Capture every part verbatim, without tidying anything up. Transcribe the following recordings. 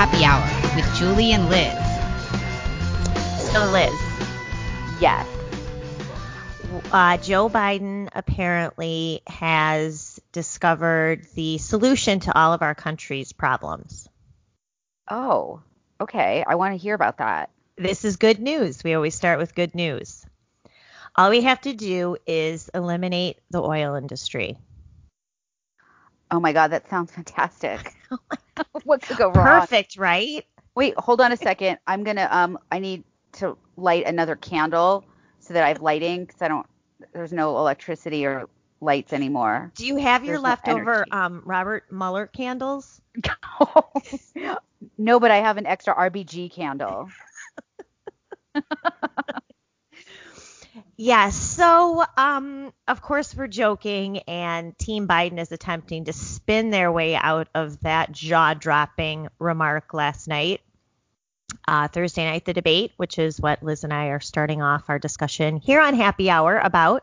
Happy Hour with Julie and Liz. So Liz, yes, uh, Joe Biden apparently has discovered the solution to all of our country's problems. Oh, okay. I want to hear about that. This is good news. We always start with good news. All we have to do is eliminate the oil industry. Oh, my God. That sounds fantastic. Oh my God. What could go wrong? Perfect, right? Wait, hold on a second. I'm going to um, I need to light another candle so that I have lighting because I don't there's no electricity or lights anymore. Do you have your there's leftover no um, Robert Mueller candles? No, but I have an extra R B G candle. Yes. Yeah, so, um, of course, we're joking, and Team Biden is attempting to spin their way out of that jaw-dropping remark last night, uh, Thursday night, the debate, which is what Liz and I are starting off our discussion here on Happy Hour about.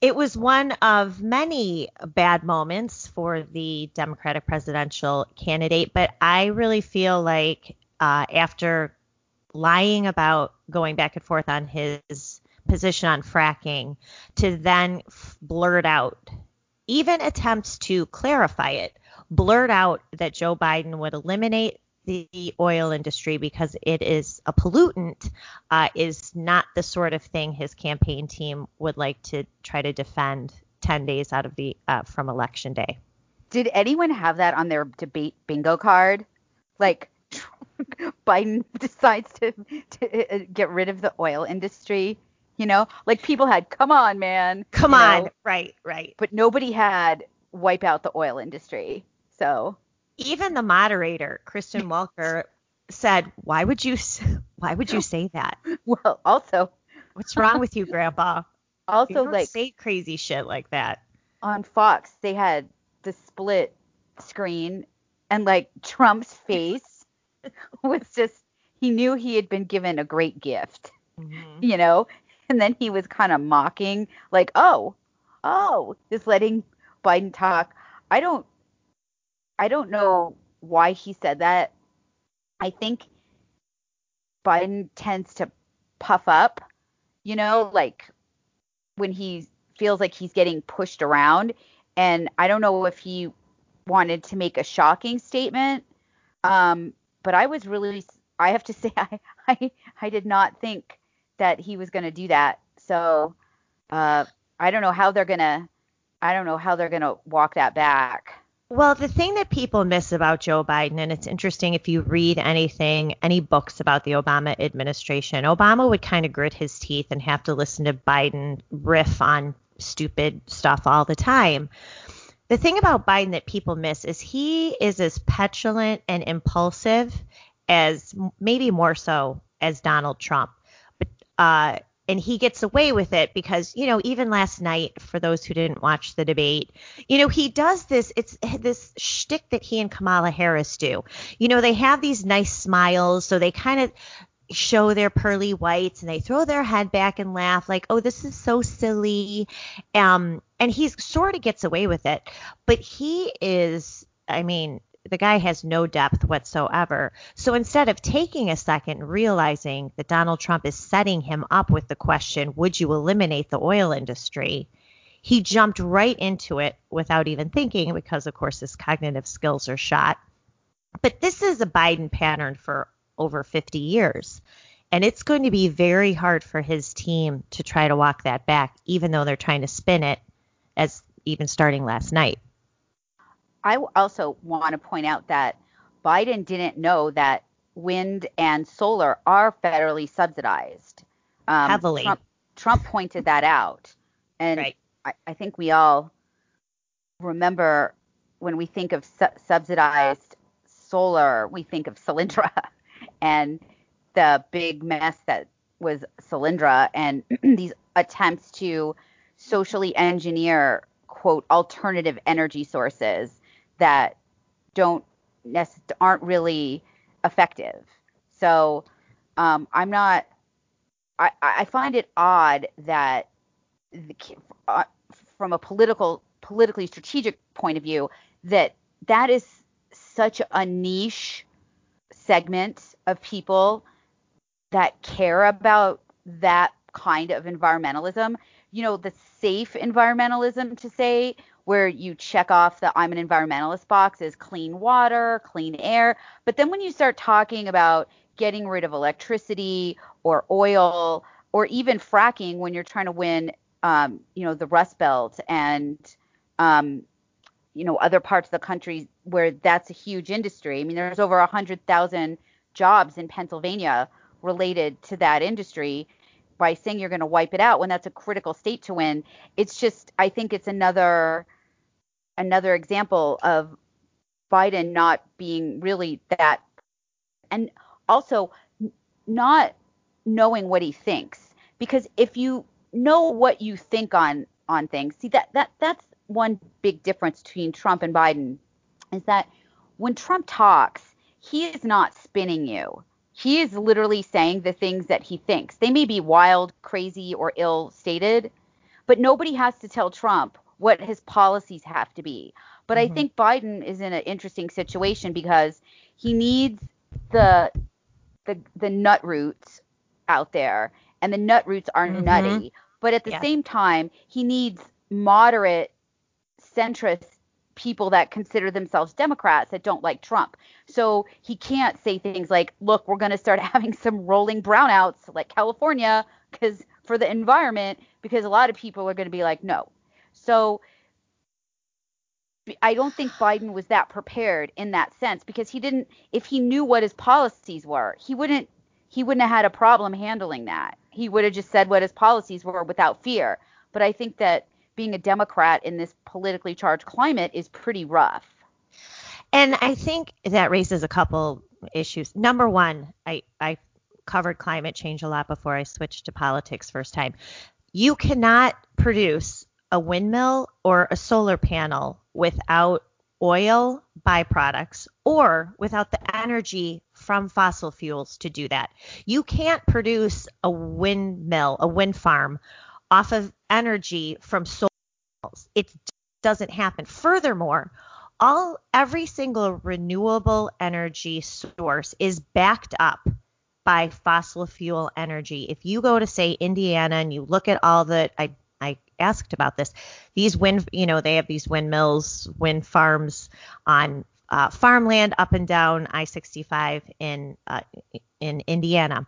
It was one of many bad moments for the Democratic presidential candidate, but I really feel like uh, after lying about going back and forth on his position on fracking, to then f- blurt out, even attempts to clarify it, blurt out that Joe Biden would eliminate the oil industry because it is a pollutant, uh, is not the sort of thing his campaign team would like to try to defend ten days out of the uh, from election day. Did anyone have that on their debate bingo card? Like Biden decides to, to get rid of the oil industry. You know, like people had, come on, man. Come on. Know? Right, right. But nobody had wipe out the oil industry. So even the moderator, Kristen Welker, said, why would you why would you say that? Well, also, what's wrong with you, Grandpa? Also, you don't like say crazy shit like that. On Fox, they had the split screen and like Trump's face was just, he knew he had been given a great gift, mm-hmm. you know. And then he was kind of mocking, like, oh, oh, just letting Biden talk. I don't I don't know why he said that. I think Biden tends to puff up, you know, like when he feels like he's getting pushed around. And I don't know if he wanted to make a shocking statement. Um, but I was really I have to say, I, I, I did not think that he was going to do that. So uh, I don't know how they're going to I don't know how they're going to walk that back. Well, the thing that people miss about Joe Biden, and it's interesting if you read anything, any books about the Obama administration, Obama would kind of grit his teeth and have to listen to Biden riff on stupid stuff all the time. The thing about Biden that people miss is he is as petulant and impulsive as maybe more so as Donald Trump. Uh, and he gets away with it because, you know, even last night, for those who didn't watch the debate, you know, he does this. It's this shtick that he and Kamala Harris do. You know, they have these nice smiles, so they kind of show their pearly whites and they throw their head back and laugh like, oh, this is so silly. Um, and he sort of gets away with it. But he is, I mean, the guy has no depth whatsoever. So instead of taking a second, realizing that Donald Trump is setting him up with the question, would you eliminate the oil industry? He jumped right into it without even thinking because, of course, his cognitive skills are shot. But this is a Biden pattern for over fifty years. And it's going to be very hard for his team to try to walk that back, even though they're trying to spin it as even starting last night. I also want to point out that Biden didn't know that wind and solar are federally subsidized. Um, Heavily. Trump, Trump pointed that out. And right. I, I think we all remember when we think of su- subsidized solar, we think of Solyndra and the big mess that was Solyndra and these attempts to socially engineer, quote, alternative energy sources that don't aren't really effective. So um, I'm not. I, I find it odd that the, uh, from a political, politically strategic point of view, that that is such a niche segment of people that care about that kind of environmentalism. You know, the safe environmentalism, to say, where you check off the I'm an environmentalist box, is clean water, clean air. But then when you start talking about getting rid of electricity or oil or even fracking when you're trying to win, um, you know, the Rust Belt and, um, you know, other parts of the country where that's a huge industry. I mean, there's over one hundred thousand jobs in Pennsylvania related to that industry. By saying you're going to wipe it out when that's a critical state to win, it's just, I think it's another another example of Biden not being really that, and also not knowing what he thinks. Because if you know what you think on on things, see that that that's one big difference between Trump and Biden, is that when Trump talks, he is not spinning you. He is literally saying the things that he thinks. They may be wild, crazy, or ill-stated, but nobody has to tell Trump what his policies have to be. But mm-hmm. I think Biden is in an interesting situation because he needs the the the nut roots out there, and the nut roots are mm-hmm. nutty. But at the yeah. same time, he needs moderate, centrist people that consider themselves Democrats that don't like Trump. So he can't say things like, look, we're going to start having some rolling brownouts like California because for the environment, because a lot of people are going to be like, no. So I don't think Biden was that prepared in that sense, because he didn't, if he knew what his policies were, he wouldn't, he wouldn't have had a problem handling that. He would have just said what his policies were without fear. But I think that being a Democrat in this politically charged climate is pretty rough. And I think that raises a couple issues. Number one, I, I covered climate change a lot before I switched to politics first time. You cannot produce a windmill or a solar panel without oil byproducts or without the energy from fossil fuels to do that. You can't produce a windmill, a wind farm, off of energy from solar panels. It doesn't happen. Furthermore, all every single renewable energy source is backed up by fossil fuel energy. If you go to, say, Indiana and you look at all the, I I asked about this, these wind, you know, they have these windmills, wind farms on uh, farmland up and down I sixty-five in uh, in Indiana.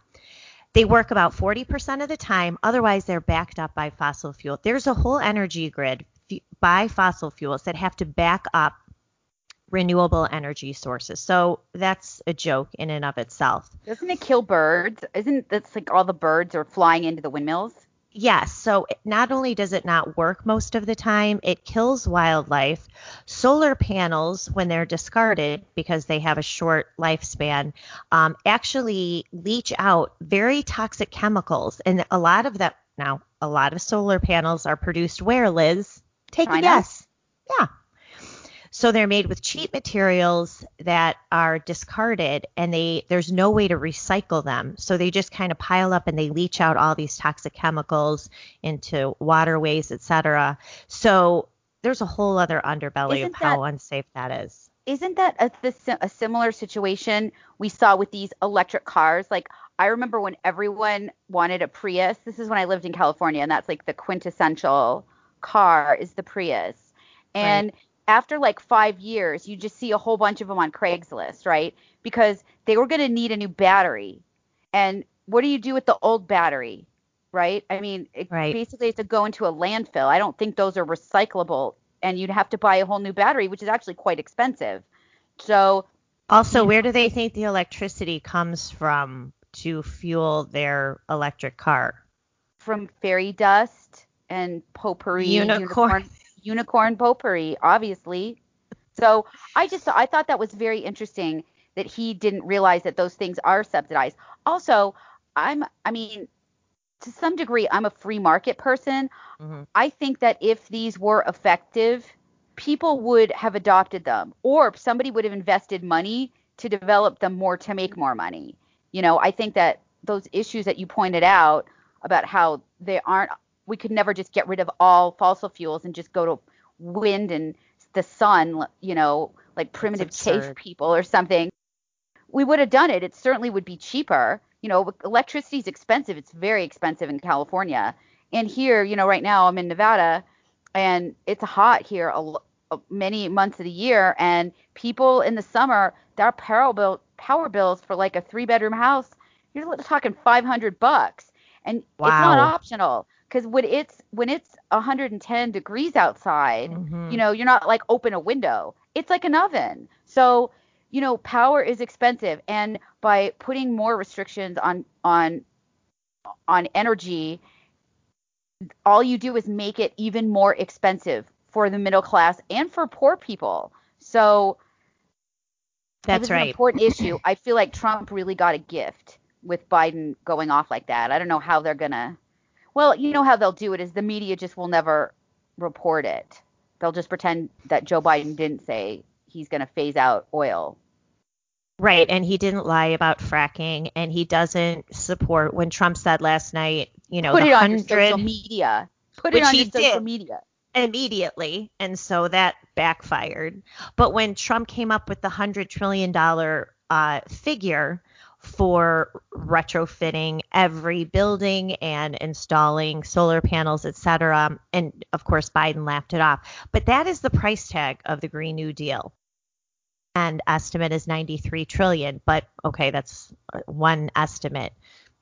They work about forty percent of the time. Otherwise, they're backed up by fossil fuel. There's a whole energy grid f- by fossil fuels that have to back up renewable energy sources. So that's a joke in and of itself. Doesn't it kill birds? Isn't that's like all the birds are flying into the windmills? Yes. So not only does it not work most of the time, it kills wildlife. Solar panels, when they're discarded because they have a short lifespan, um, actually leach out very toxic chemicals. And a lot of that now, a lot of solar panels are produced where, Liz? Take China? A guess. Yeah. So they're made with cheap materials that are discarded, and they there's no way to recycle them. So they just kind of pile up and they leach out all these toxic chemicals into waterways, et cetera. So there's a whole other underbelly isn't of that, how unsafe that is. Isn't that a, the, a similar situation we saw with these electric cars? Like, I remember when everyone wanted a Prius. This is when I lived in California, and that's like the quintessential car is the Prius. And right. After like five years, you just see a whole bunch of them on Craigslist, right? Because they were going to need a new battery. And what do you do with the old battery, right? I mean, it right. basically it's to go into a landfill. I don't think those are recyclable. And you'd have to buy a whole new battery, which is actually quite expensive. So also, you know, where do they think the electricity comes from to fuel their electric car? From fairy dust and potpourri. Unicorn. unicorn. Unicorn potpourri, obviously. So I just I thought that was very interesting that he didn't realize that those things are subsidized. Also, I'm I mean, to some degree, I'm a free market person. Mm-hmm. I think that if these were effective, people would have adopted them, or somebody would have invested money to develop them more to make more money. You know, I think that those issues that you pointed out about how they aren't we could never just get rid of all fossil fuels and just go to wind and the sun, you know, like primitive cave people or something. we would have done it. It certainly would be cheaper. You know, electricity is expensive. It's very expensive in California. And here, you know, right now I'm in Nevada and it's hot here a, a, many months of the year. And people in the summer, their power, bill, power bills for like a three bedroom house, you're talking five hundred bucks. And wow. It's not optional. Because when it's when it's one hundred ten degrees outside, mm-hmm. you know, you're not like open a window. It's like an oven. So, you know, power is expensive. And by putting more restrictions on on on energy, all you do is make it even more expensive for the middle class and for poor people. So that's right. An important issue. I feel like Trump really got a gift with Biden going off like that. I don't know how they're gonna. Well, you know how they'll do it is the media just will never report it. They'll just pretend that Joe Biden didn't say he's going to phase out oil. Right. And he didn't lie about fracking, and he doesn't support when Trump said last night, you know, put the it on hundred, your social media, put it on your social media immediately. And so that backfired. But when Trump came up with the hundred trillion dollar uh, figure for retrofitting every building and installing solar panels, et cetera. And of course, Biden laughed it off. But that is the price tag of the Green New Deal. And estimate is ninety-three trillion dollars. But okay, that's one estimate.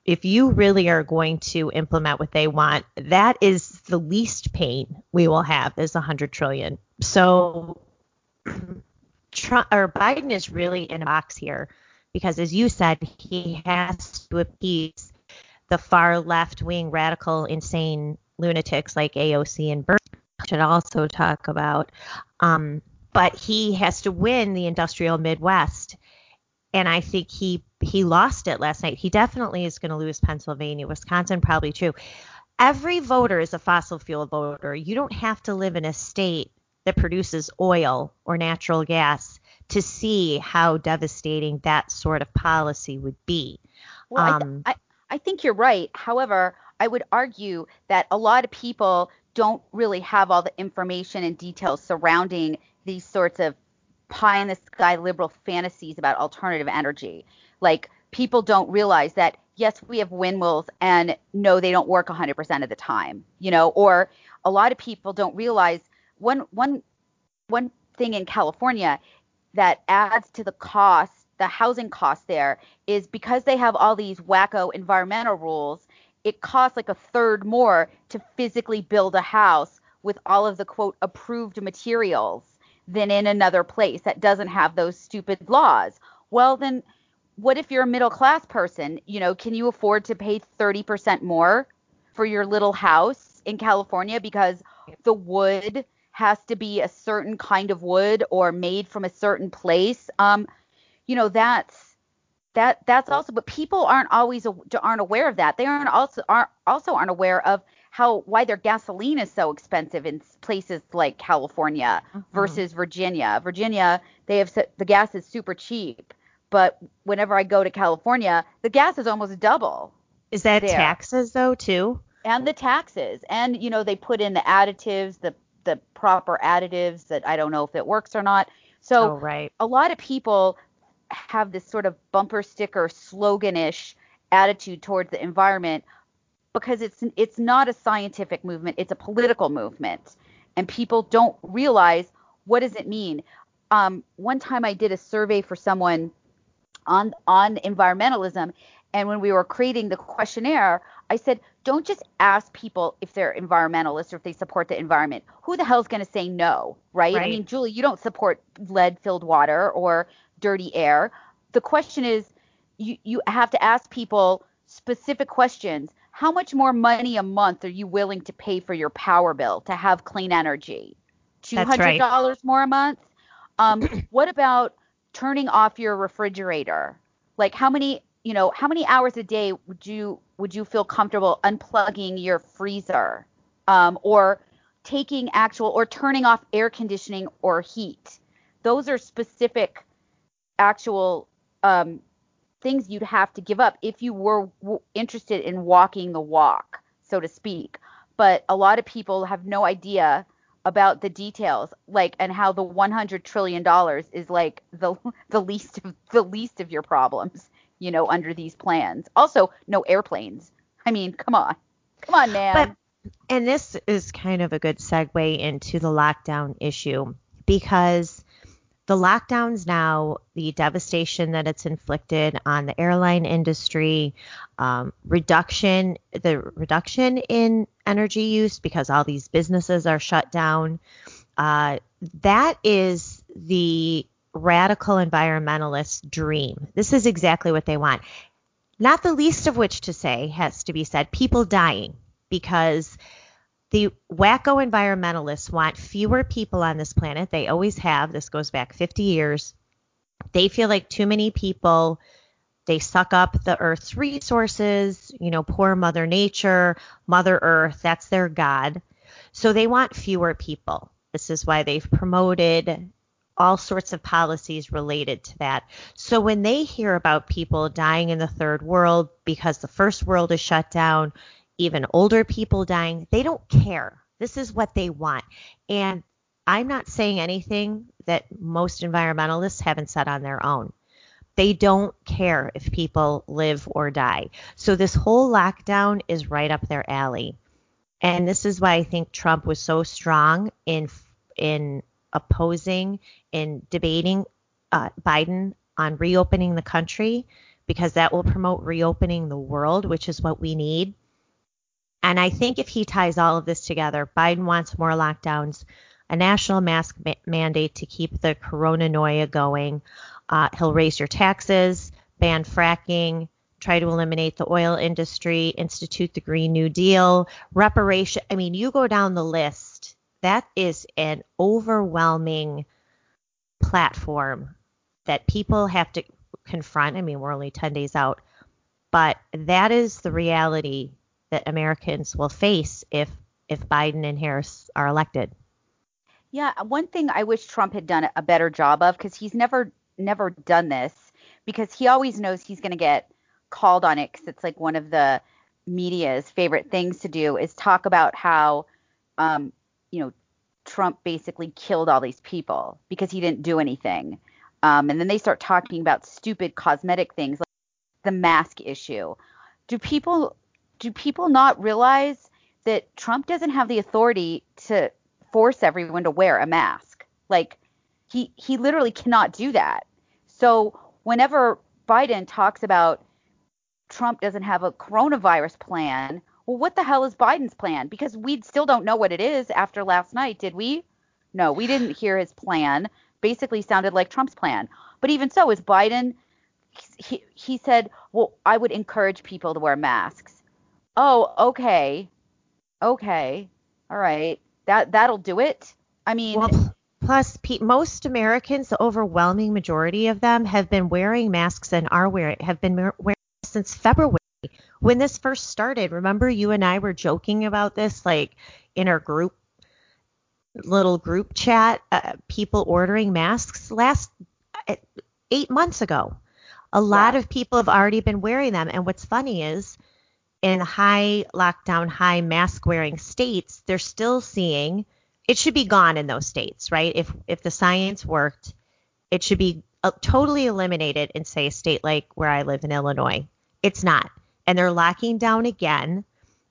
If you really are going to implement what they want, that is the least pain we will have is one hundred trillion dollars. So Trump or Biden is really in a box here. Because, as you said, he has to appease the far left-wing, radical, insane lunatics like A O C and Bernie, I should also talk about. Um, but he has to win the industrial Midwest. And I think he he lost it last night. He definitely is going to lose Pennsylvania, Wisconsin, probably too. Every voter is a fossil fuel voter. You don't have to live in a state that produces oil or natural gas to see how devastating that sort of policy would be. Well, um, I, th- I, I think you're right. However, I would argue that a lot of people don't really have all the information and details surrounding these sorts of pie-in-the-sky liberal fantasies about alternative energy. Like, people don't realize that, yes, we have windmills, and no, they don't work one hundred percent of the time, you know, or a lot of people don't realize one, one, one thing in California that adds to the cost, the housing cost there, is because they have all these wacko environmental rules, it costs like a third more to physically build a house with all of the, quote, approved materials than in another place that doesn't have those stupid laws. Well, then what if you're a middle class person? You know, can you afford to pay thirty percent more for your little house in California because the wood has to be a certain kind of wood or made from a certain place? Um, you know, that's that that's also, but people aren't always aren't aware of that. They aren't also aren't also aren't aware of how why their gasoline is so expensive in places like California mm-hmm. versus Virginia. Virginia, they have the gas is super cheap, but whenever I go to California, the gas is almost double. Is that there. Taxes though too? And the taxes, and you know they put in the additives, the the proper additives that I don't know if it works or not. So oh, right. A lot of people have this sort of bumper sticker sloganish attitude towards the environment because it's, it's not a scientific movement. It's a political movement, and people don't realize what does it mean? Um, one time I did a survey for someone on, on environmentalism. And when we were creating the questionnaire, I said, don't just ask people if they're environmentalists or if they support the environment. Who the hell's going to say no, right? right? I mean, Julie, you don't support lead-filled water or dirty air. The question is, you, you have to ask people specific questions. How much more money a month are you willing to pay for your power bill to have clean energy? two hundred dollars right. more a month? Um, what about turning off your refrigerator? Like, how many... You know, how many hours a day would you would you feel comfortable unplugging your freezer um, or taking actual or turning off air conditioning or heat? Those are specific actual um, things you'd have to give up if you were w- interested in walking the walk, so to speak. But a lot of people have no idea about the details, like, and how the one hundred trillion dollars is like the the least of the least of your problems, you know, under these plans. Also, no airplanes. I mean, come on. Come on, man. But, and this is kind of a good segue into the lockdown issue, because the lockdowns now, the devastation that it's inflicted on the airline industry, um, reduction, the reduction in energy use because all these businesses are shut down. Uh, that is the radical environmentalist dream. This is exactly what they want. Not the least of which to say has to be said, people dying, because the wacko environmentalists want fewer people on this planet. They always have. This goes back fifty years. They feel like too many people, they suck up the Earth's resources, you know, poor Mother Nature, Mother Earth, that's their god. So they want fewer people. This is why they've promoted all sorts of policies related to that. So when they hear about people dying in the third world because the first world is shut down, even older people dying, they don't care. This is what they want. And I'm not saying anything that most environmentalists haven't said on their own. They don't care if people live or die. So this whole lockdown is right up their alley. And this is why I think Trump was so strong in in opposing, in debating uh, Biden on reopening the country, because that will promote reopening the world, which is what we need. And I think if he ties all of this together, Biden wants more lockdowns, a national mask ma- mandate to keep the coronanoia going. Uh, he'll raise your taxes, ban fracking, try to eliminate the oil industry, institute the Green New Deal, reparation. I mean, you go down the list. That is an overwhelming platform that people have to confront. I mean, we're only ten days out, but that is the reality that Americans will face if if Biden and Harris are elected. Yeah, one thing I wish Trump had done a better job of, because he's never never done this, because he always knows he's going to get called on it, because it's like one of the media's favorite things to do is talk about how, um, you know, Trump basically killed all these people because he didn't do anything. Um, and then they start talking about stupid cosmetic things like the mask issue. Do people... Do people not realize that Trump doesn't have the authority to force everyone to wear a mask? Like, he he literally cannot do that. So whenever Biden talks about Trump doesn't have a coronavirus plan, well, what the hell is Biden's plan? Because we still don't know what it is after last night, did we? No, we didn't hear his plan. Basically sounded like Trump's plan. But even so, is Biden, he, he said, well, I would encourage people to wear masks. Oh, okay. Okay. All right. That, that'll do it. I mean. Well, plus, most Americans, the overwhelming majority of them, have been wearing masks and are wearing, have been wearing since February when this first started. Remember, you and I were joking about this, like in our group, little group chat, uh, people ordering masks last uh, eight months ago. A lot yeah. of people have already been wearing them. And what's funny is, in high lockdown, high mask wearing states, they're still seeing it should be gone in those states, right? If if the science worked, it should be totally eliminated in, say, a state like where I live in Illinois. It's not. And they're locking down again.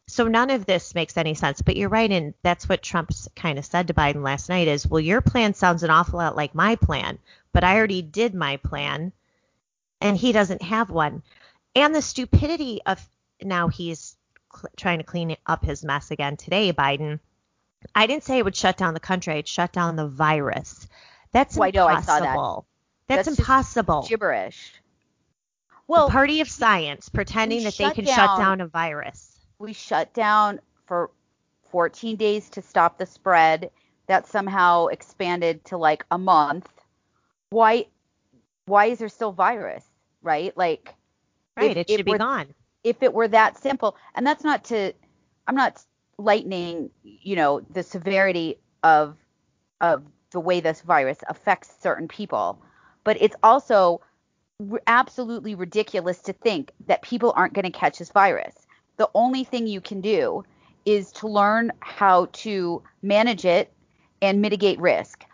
So none of this makes any sense. But you're right. And that's what Trump kind of said to Biden last night is, well, your plan sounds an awful lot like my plan, but I already did my plan and he doesn't have one. And the stupidity of now he's cl- trying to clean up his mess again today, Biden. I didn't say it would shut down the country. I'd shut down the virus. That's well, impossible. I know, I saw that. That's, That's impossible. Gibberish. Well, the party of science pretending that they can down, shut down a virus. We shut down for fourteen days to stop the spread. That somehow expanded to like a month. Why? Why is there still virus? Right? Like, right. If, it should be gone. If it were that simple, and that's not to, I'm not lightening, you know, the severity of of the way this virus affects certain people, but it's also r- absolutely ridiculous to think that people aren't going to catch this virus. The only thing you can do is to learn how to manage it and mitigate risk.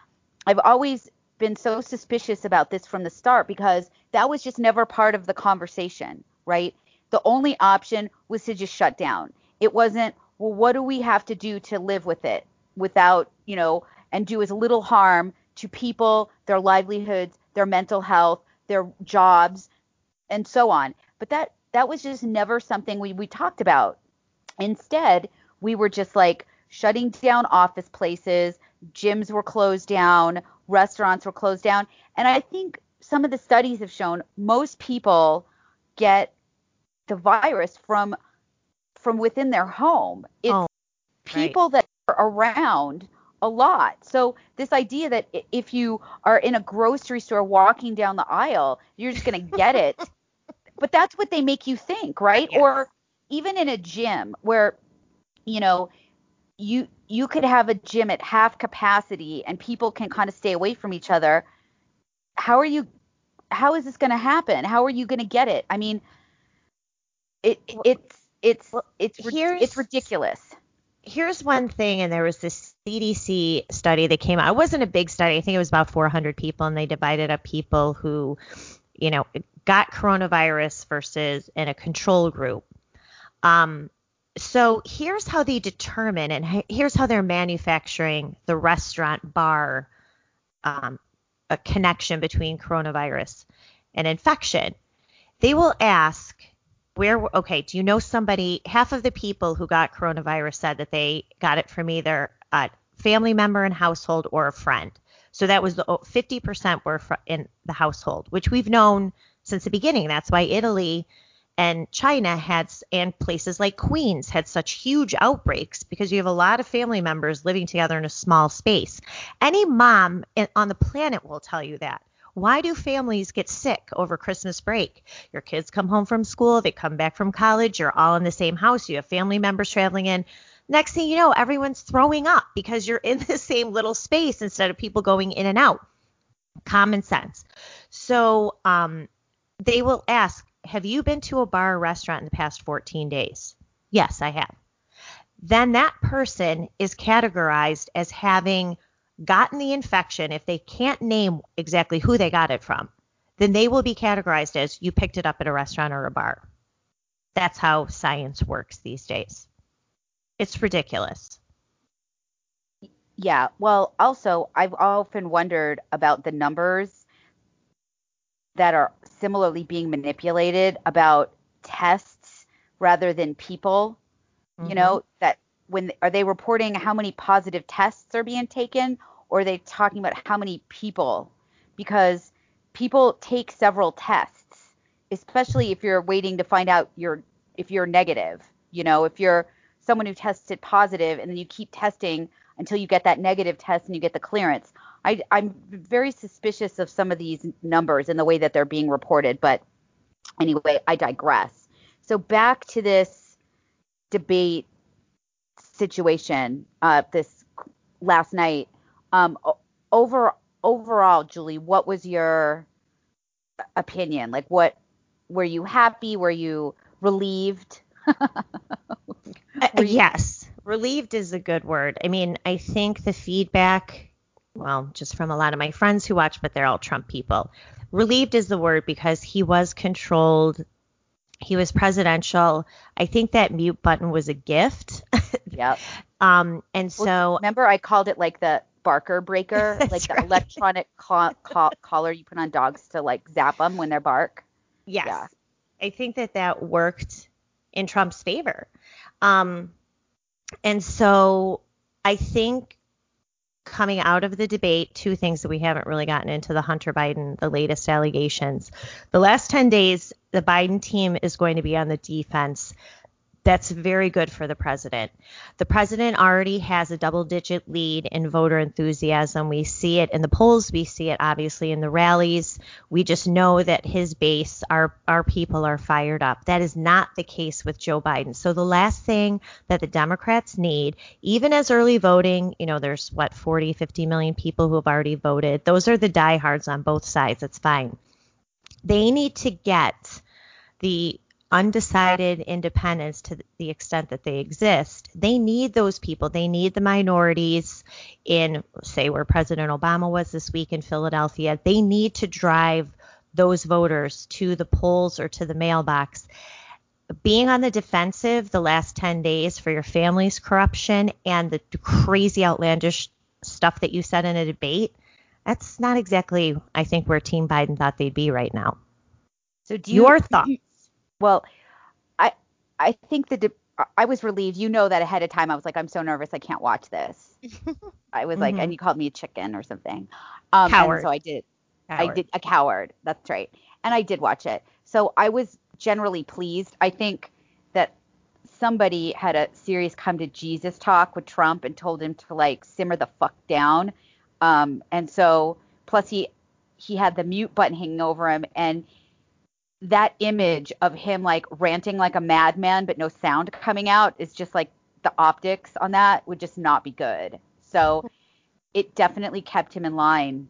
I've always been so suspicious about this from the start because that was just never part of the conversation, right? The only option was to just shut down. It wasn't, well, what do we have to do to live with it without, you know, and do as little harm to people, their livelihoods, their mental health, their jobs, and so on. But that that was just never something we, we talked about. Instead, we were just like shutting down office places, gyms were closed down, restaurants were closed down. And I think some of the studies have shown most people get the virus from from within their home. It's oh, people right. that are around a lot. So this idea that if you are in a grocery store walking down the aisle, you're just going to get it. But that's what they make you think, right? Yes. Or even in a gym where, you know, you you could have a gym at half capacity and people can kind of stay away from each other. How are you how is this going to happen? How are you going to get it? I mean, it it's it's it's it's, it's ridiculous. Here's one thing, and there was this C D C study that came out. It wasn't a big study. I think it was about four hundred people, and they divided up people who, you know, got coronavirus versus in a control group. Um, so here's how they determine, and here's how they're manufacturing the restaurant bar um, a connection between coronavirus and infection. They will ask, Where okay, do you know somebody? Half of the people who got coronavirus said that they got it from either a family member in household or a friend. So that was the fifty percent were in the household, which we've known since the beginning. That's why Italy and China had, and places like Queens had such huge outbreaks, because you have a lot of family members living together in a small space. Any mom on the planet will tell you that. Why do families get sick over Christmas break? Your kids come home from school, they come back from college, you're all in the same house, you have family members traveling in. Next thing you know, everyone's throwing up because you're in the same little space instead of people going in and out. Common sense. So um, they will ask, have you been to a bar or restaurant in the past fourteen days? Yes, I have. Then that person is categorized as having gotten the infection. If they can't name exactly who they got it from, then they will be categorized as you picked it up at a restaurant or a bar. That's how science works these days. It's ridiculous. Yeah. Well, also, I've often wondered about the numbers that are similarly being manipulated about tests rather than people, mm-hmm. you know, that When are they reporting how many positive tests are being taken, or are they talking about how many people? Because people take several tests, especially if you're waiting to find out you're, if you're negative. You know, if you're someone who tested positive and then you keep testing until you get that negative test and you get the clearance. I, I'm very suspicious of some of these numbers and the way that they're being reported. But anyway, I digress. So back to this debate situation uh, this last night. Um, over overall, Julie, what was your opinion? Like, what were you happy? Were you relieved? were you- yes, relieved is a good word. I mean, I think the feedback, well, just from a lot of my friends who watch, but they're all Trump people. Relieved is the word because he was controlled. He was presidential. I think that mute button was a gift. Yep. Um, and so well, remember I called it like the barker breaker, like the right. electronic co- co- collar you put on dogs to like zap them when they bark. Yes. Yeah. I think that that worked in Trump's favor. Um, and so I think coming out of the debate, two things that we haven't really gotten into, the Hunter Biden, the latest allegations, the last ten days, the Biden team is going to be on the defense. That's very good for the president. The president already has a double-digit lead in voter enthusiasm. We see it in the polls. We see it, obviously, in the rallies. We just know that his base, our, our people are fired up. That is not the case with Joe Biden. So the last thing that the Democrats need, even as early voting, you know, there's, what, forty, fifty million people who have already voted. Those are the diehards on both sides. It's fine. They need to get the undecided independents to the extent that they exist, they need those people. They need the minorities in, say, where President Obama was this week in Philadelphia. They need to drive those voters to the polls or to the mailbox. Being on the defensive the last ten days for your family's corruption and the crazy outlandish stuff that you said in a debate, that's not exactly, I think, where Team Biden thought they'd be right now. So do you, your thoughts? You, well, I I think the de- I was relieved. You know that ahead of time. I was like, I'm so nervous. I can't watch this. I was mm-hmm. like, and you called me a chicken or something. Um, coward. And so I did. Coward. I did a coward. That's right. And I did watch it. So I was generally pleased. I think that somebody had a serious come to Jesus talk with Trump and told him to like simmer the fuck down. Um, and so plus he he had the mute button hanging over him, and that image of him like ranting like a madman but no sound coming out is just like the optics on that would just not be good. So it definitely kept him in line.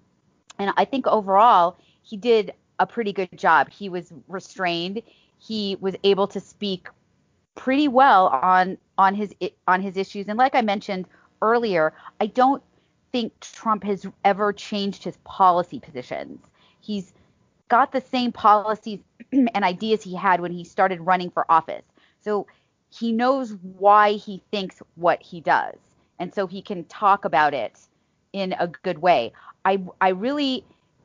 And I think overall he did a pretty good job. He was restrained. He was able to speak pretty well on on his on his issues. And like I mentioned earlier, I don't think Trump has ever changed his policy positions. He's got the same policies and ideas he had when he started running for office. So he knows why he thinks what he does. And so he can talk about it in a good way. I, I really,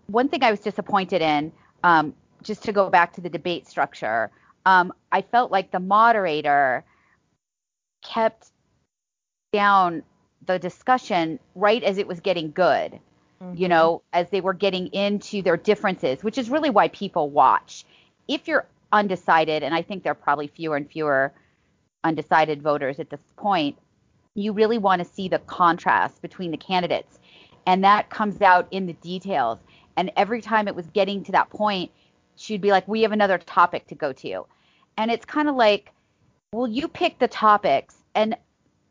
one thing I was disappointed in, um, just to go back to the debate structure, um, I felt like the moderator kept down the discussion right as it was getting good. Mm-hmm. You know, as they were getting into their differences, which is really why people watch. If you're undecided, and I think there are probably fewer and fewer undecided voters at this point, you really want to see the contrast between the candidates. And that comes out in the details. And every time it was getting to that point, she'd be like, we have another topic to go to. And it's kind of like, well, you pick the topics, and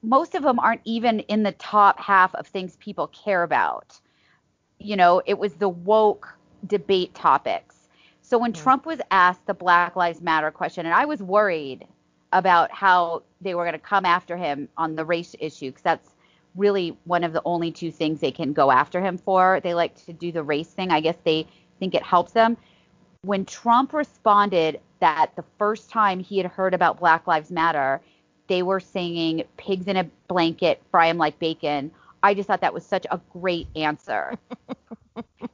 most of them aren't even in the top half of things people care about. You know, it was the woke debate topics. So when mm-hmm. Trump was asked the Black Lives Matter question, and I was worried about how they were going to come after him on the race issue, because that's really one of the only two things they can go after him for. They like to do the race thing. I guess they think it helps them. When Trump responded that the first time he had heard about Black Lives Matter, they were singing Pigs in a Blanket, Fry 'Em Like Bacon. I just thought that was such a great answer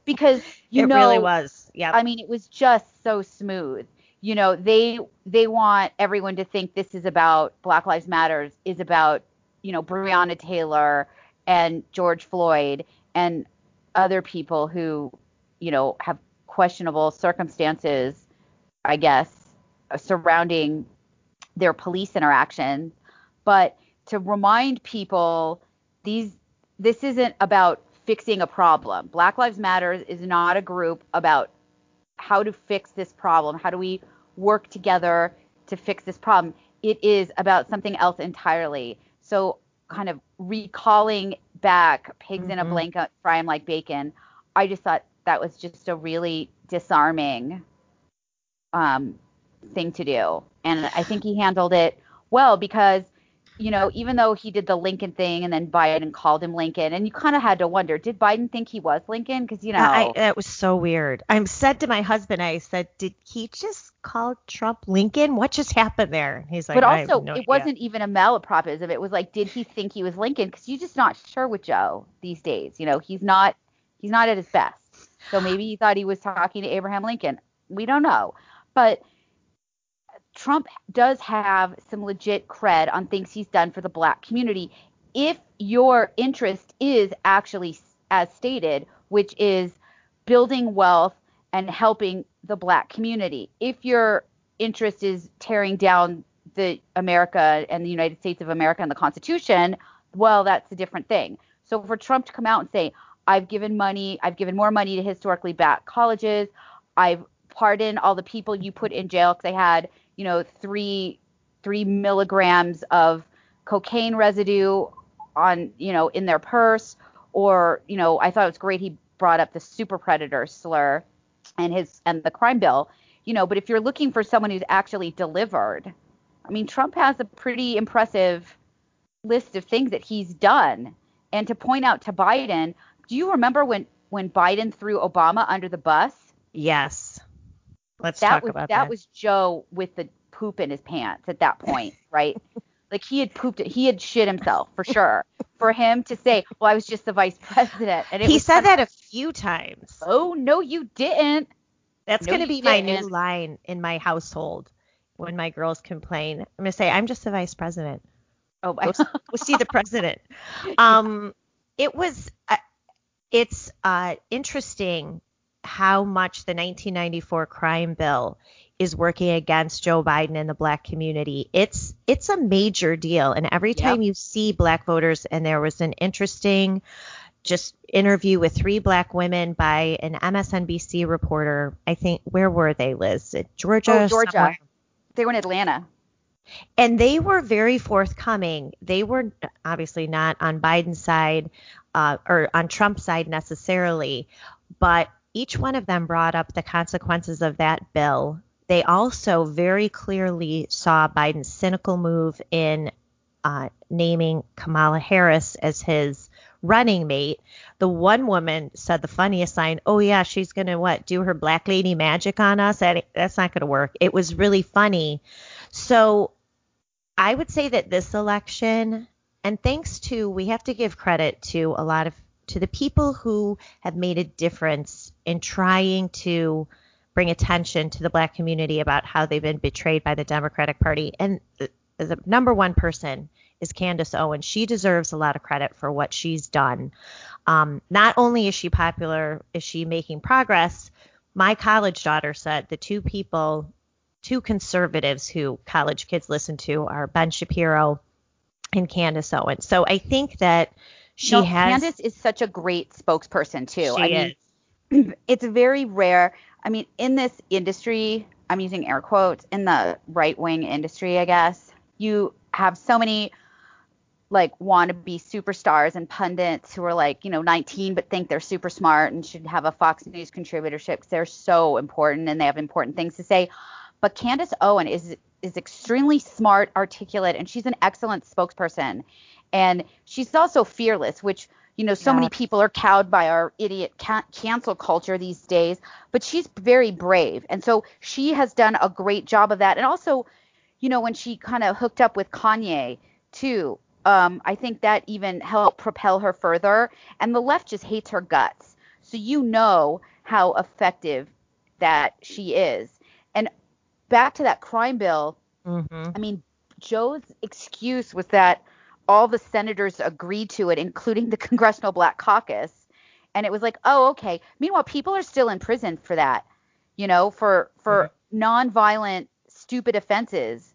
because, you it know, it really was. Yeah. I mean, it was just so smooth. You know, they, they want everyone to think this is about Black Lives Matters is about, you know, Breonna Taylor and George Floyd and other people who, you know, have questionable circumstances, I guess, surrounding their police interactions. But to remind people, these, this isn't about fixing a problem. Black Lives Matter is not a group about how to fix this problem. How do we work together to fix this problem? It is about something else entirely. So kind of recalling back Pigs mm-hmm. in a Blanket, Fry 'em Like Bacon. I just thought that was just a really disarming um, thing to do. And I think he handled it well because, you know, even though he did the Lincoln thing and then Biden called him Lincoln, and you kind of had to wonder, did Biden think he was Lincoln? Because, you know, I, that was so weird. I said to my husband, I said, did he just call Trump Lincoln? What just happened there? He's like, but also, I have no it idea. Wasn't even a malapropism. It was like, did he think he was Lincoln? Because you're just not sure with Joe these days. You know, he's not he's not at his best. So maybe he thought he was talking to Abraham Lincoln. We don't know. But Trump does have some legit cred on things he's done for the black community. If your interest is actually as stated, which is building wealth and helping the black community, if your interest is tearing down the America and the United States of America and the Constitution, well, that's a different thing. So for Trump to come out and say, I've given money, I've given more money to historically black colleges, I've pardoned all the people you put in jail because they had, you know, three three milligrams of cocaine residue on, you know, in their purse, or, you know, I thought it was great he brought up the super predator slur and his and the crime bill. you know, but if you're looking for someone who's actually delivered, I mean, Trump has a pretty impressive list of things that he's done. And to point out to Biden, do you remember when, when Biden threw Obama under the bus? Yes. Let's that talk was, about that. That was Joe with the poop in his pants at that point, right? Like he had pooped it. He had shit himself for sure. For him to say, well, I was just the vice president. And it he said that of, a few times. Oh, no, you didn't. That's no, going to be didn't. my new line in my household. When my girls complain, I'm going to say, I'm just the vice president. Oh, we'll, we'll see the president. Um, it was uh, it's uh, interesting how much the nineteen ninety-four crime bill is working against Joe Biden and the black community. It's it's a major deal. And every time yep. you see black voters, and there was an interesting just interview with three black women by an M S N B C reporter. I think, where were they, Liz? Georgia? Oh, Georgia. Somewhere. They were in Atlanta. And they were very forthcoming. They were obviously not on Biden's side uh, or on Trump's side necessarily, but each one of them brought up the consequences of that bill. They also very clearly saw Biden's cynical move in uh, naming Kamala Harris as his running mate. The one woman said the funniest line, oh, yeah, she's going to what? Do her black lady magic on us? That, that's not going to work. It was really funny. So I would say that this election, and thanks to, we have to give credit to a lot of, to the people who have made a difference in trying to bring attention to the black community about how they've been betrayed by the Democratic Party. And the, the number one person is Candace Owens. She deserves a lot of credit for what she's done. Um, not only is she popular, is she making progress? My college daughter said the two people, two conservatives who college kids listen to are Ben Shapiro and Candace Owens. So I think that she no, has. Candace is such a great spokesperson, too. She I is. mean, it's very rare. I mean, in this industry, I'm using air quotes, in the right wing industry, I guess, you have so many like wannabe superstars and pundits who are like, you know, nineteen, but think they're super smart and should have a Fox News contributorship. They're so important and they have important things to say. But Candace Owen is is extremely smart, articulate, and she's an excellent spokesperson. And she's also fearless, which, you know, so yeah. many people are cowed by our idiot can- cancel culture these days. But she's very brave. And so she has done a great job of that. And also, you know, when she kind of hooked up with Kanye, too, um, I think that even helped propel her further. And the left just hates her guts. So you know how effective that she is. And back to that crime bill, mm-hmm. I mean, Joe's excuse was that all the senators agreed to it, including the Congressional Black Caucus. And it was like, oh, okay. Meanwhile, people are still in prison for that, you know, for, for mm-hmm. nonviolent stupid offenses.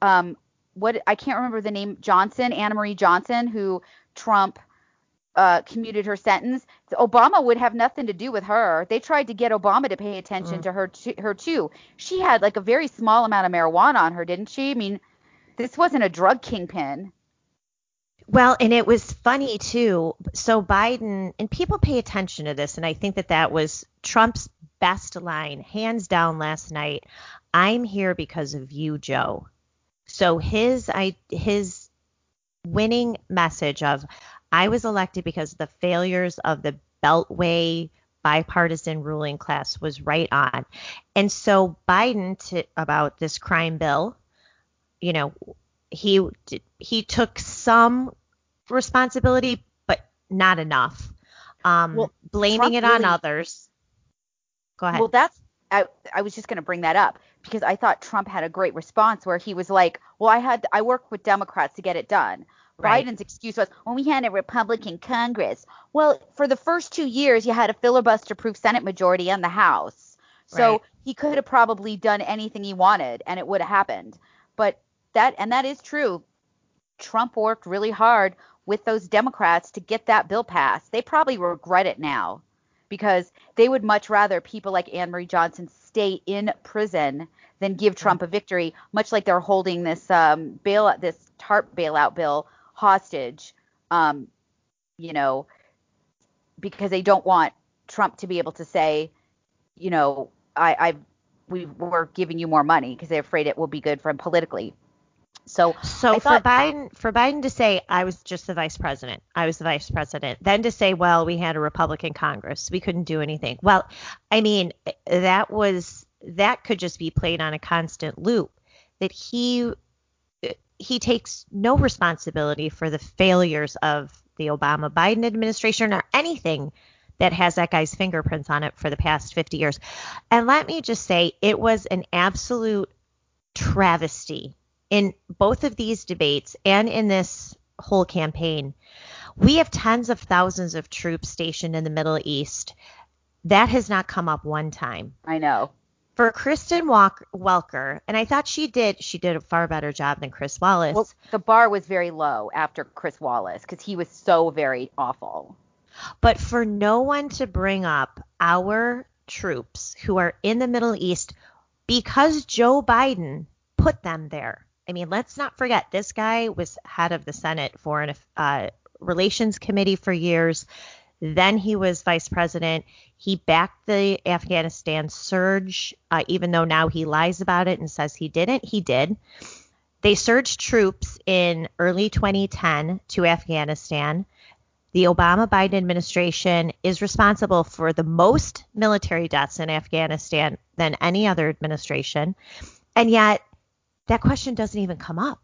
Um, what I can't remember the name, Johnson, Anna Marie Johnson, who Trump uh, commuted her sentence. Obama would have nothing to do with her. They tried to get Obama to pay attention mm. to her, to, her too. She had like a very small amount of marijuana on her, didn't she? I mean, this wasn't a drug kingpin. Well, and it was funny too. So Biden, and people pay attention to this, and I think that that was Trump's best line, hands down, last night. I'm here because of you, Joe. So his I, his winning message of I was elected because of the failures of the Beltway bipartisan ruling class was right on. And so Biden, to, about this crime bill, you know, he he took some responsibility, but not enough, um, well, blaming Trump it on really, others. Go ahead. Well, that's I, I was just going to bring that up. Because I thought Trump had a great response where he was like, well, I had I worked with Democrats to get it done. Right. Biden's excuse was, when we had a Republican Congress, well, for the first two years, you had a filibuster-proof Senate majority in the House. So right. he could have probably done anything he wanted, and it would have happened. But that and that is true. Trump worked really hard with those Democrats to get that bill passed. They probably regret it now, because they would much rather people like Anne Marie Johnson stay in prison than give Trump a victory, much like they're holding this um, bail, this TARP bailout bill hostage, um, you know, because they don't want Trump to be able to say, you know, I, I've we were giving you more money because they're afraid it will be good for him politically. So, so thought, for Biden, for Biden to say, I was just the vice president, I was the vice president, then to say, well, we had a Republican Congress, we couldn't do anything. Well, I mean, that was, that could just be played on a constant loop, that he, he takes no responsibility for the failures of the Obama Biden administration or anything that has that guy's fingerprints on it for the past fifty years. And let me just say, it was an absolute travesty in both of these debates and in this whole campaign. We have tens of thousands of troops stationed in the Middle East. That has not come up one time. I know. For Kristen Welker, and I thought she did, she did a far better job than Chris Wallace. Well, the bar was very low after Chris Wallace because he was so very awful. But for no one to bring up our troops who are in the Middle East because Joe Biden put them there. I mean, let's not forget, this guy was head of the Senate Foreign uh, Relations Committee for years. Then he was vice president. He backed the Afghanistan surge, uh, even though now he lies about it and says he didn't. He did. They surged troops in early twenty ten to Afghanistan. The Obama-Biden administration is responsible for the most military deaths in Afghanistan than any other administration. And yet that question doesn't even come up.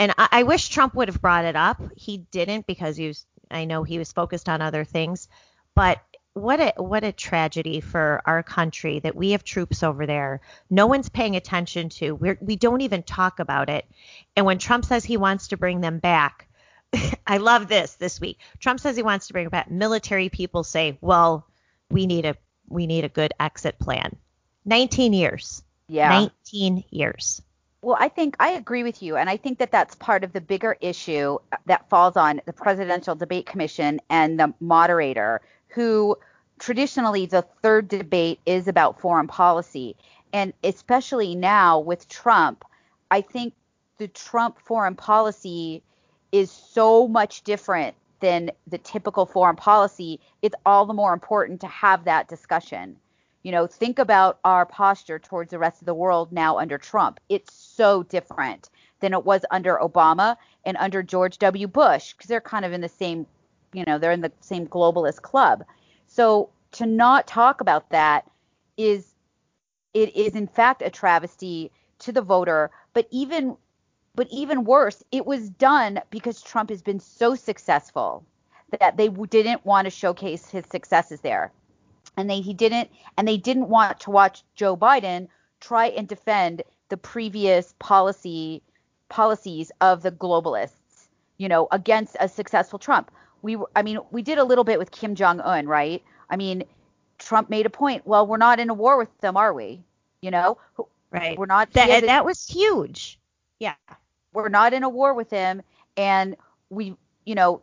And I, I wish Trump would have brought it up. He didn't because he was, I know he was focused on other things. But what a what a tragedy for our country that we have troops over there. No one's paying attention to. We're, we don't even talk about it. And when Trump says he wants to bring them back, I love this this week. Trump says he wants to bring back military people say, well, we need a we need a good exit plan. nineteen years. Yeah. nineteen years. Well, I think I agree with you. And I think that that's part of the bigger issue that falls on the Presidential Debate Commission and the moderator, who traditionally the third debate is about foreign policy. And especially now with Trump, I think the Trump foreign policy is so much different than the typical foreign policy. It's all the more important to have that discussion. You know, think about our posture towards the rest of the world now under Trump. It's so different than it was under Obama and under George W. Bush, because they're kind of in the same, you know, they're in the same globalist club. So to not talk about that is, it is in fact a travesty to the voter. But even, but even worse, it was done because Trump has been so successful that they didn't want to showcase his successes there. And they he didn't and they didn't want to watch Joe Biden try and defend the previous policy policies of the globalists, you know, against a successful Trump. We I mean, we did a little bit with Kim Jong-un, right? I mean, Trump made a point. Well, we're not in a war with them, are we? You know, right. We're not. That, and that was huge. Yeah, we're not in a war with them. And we, you know,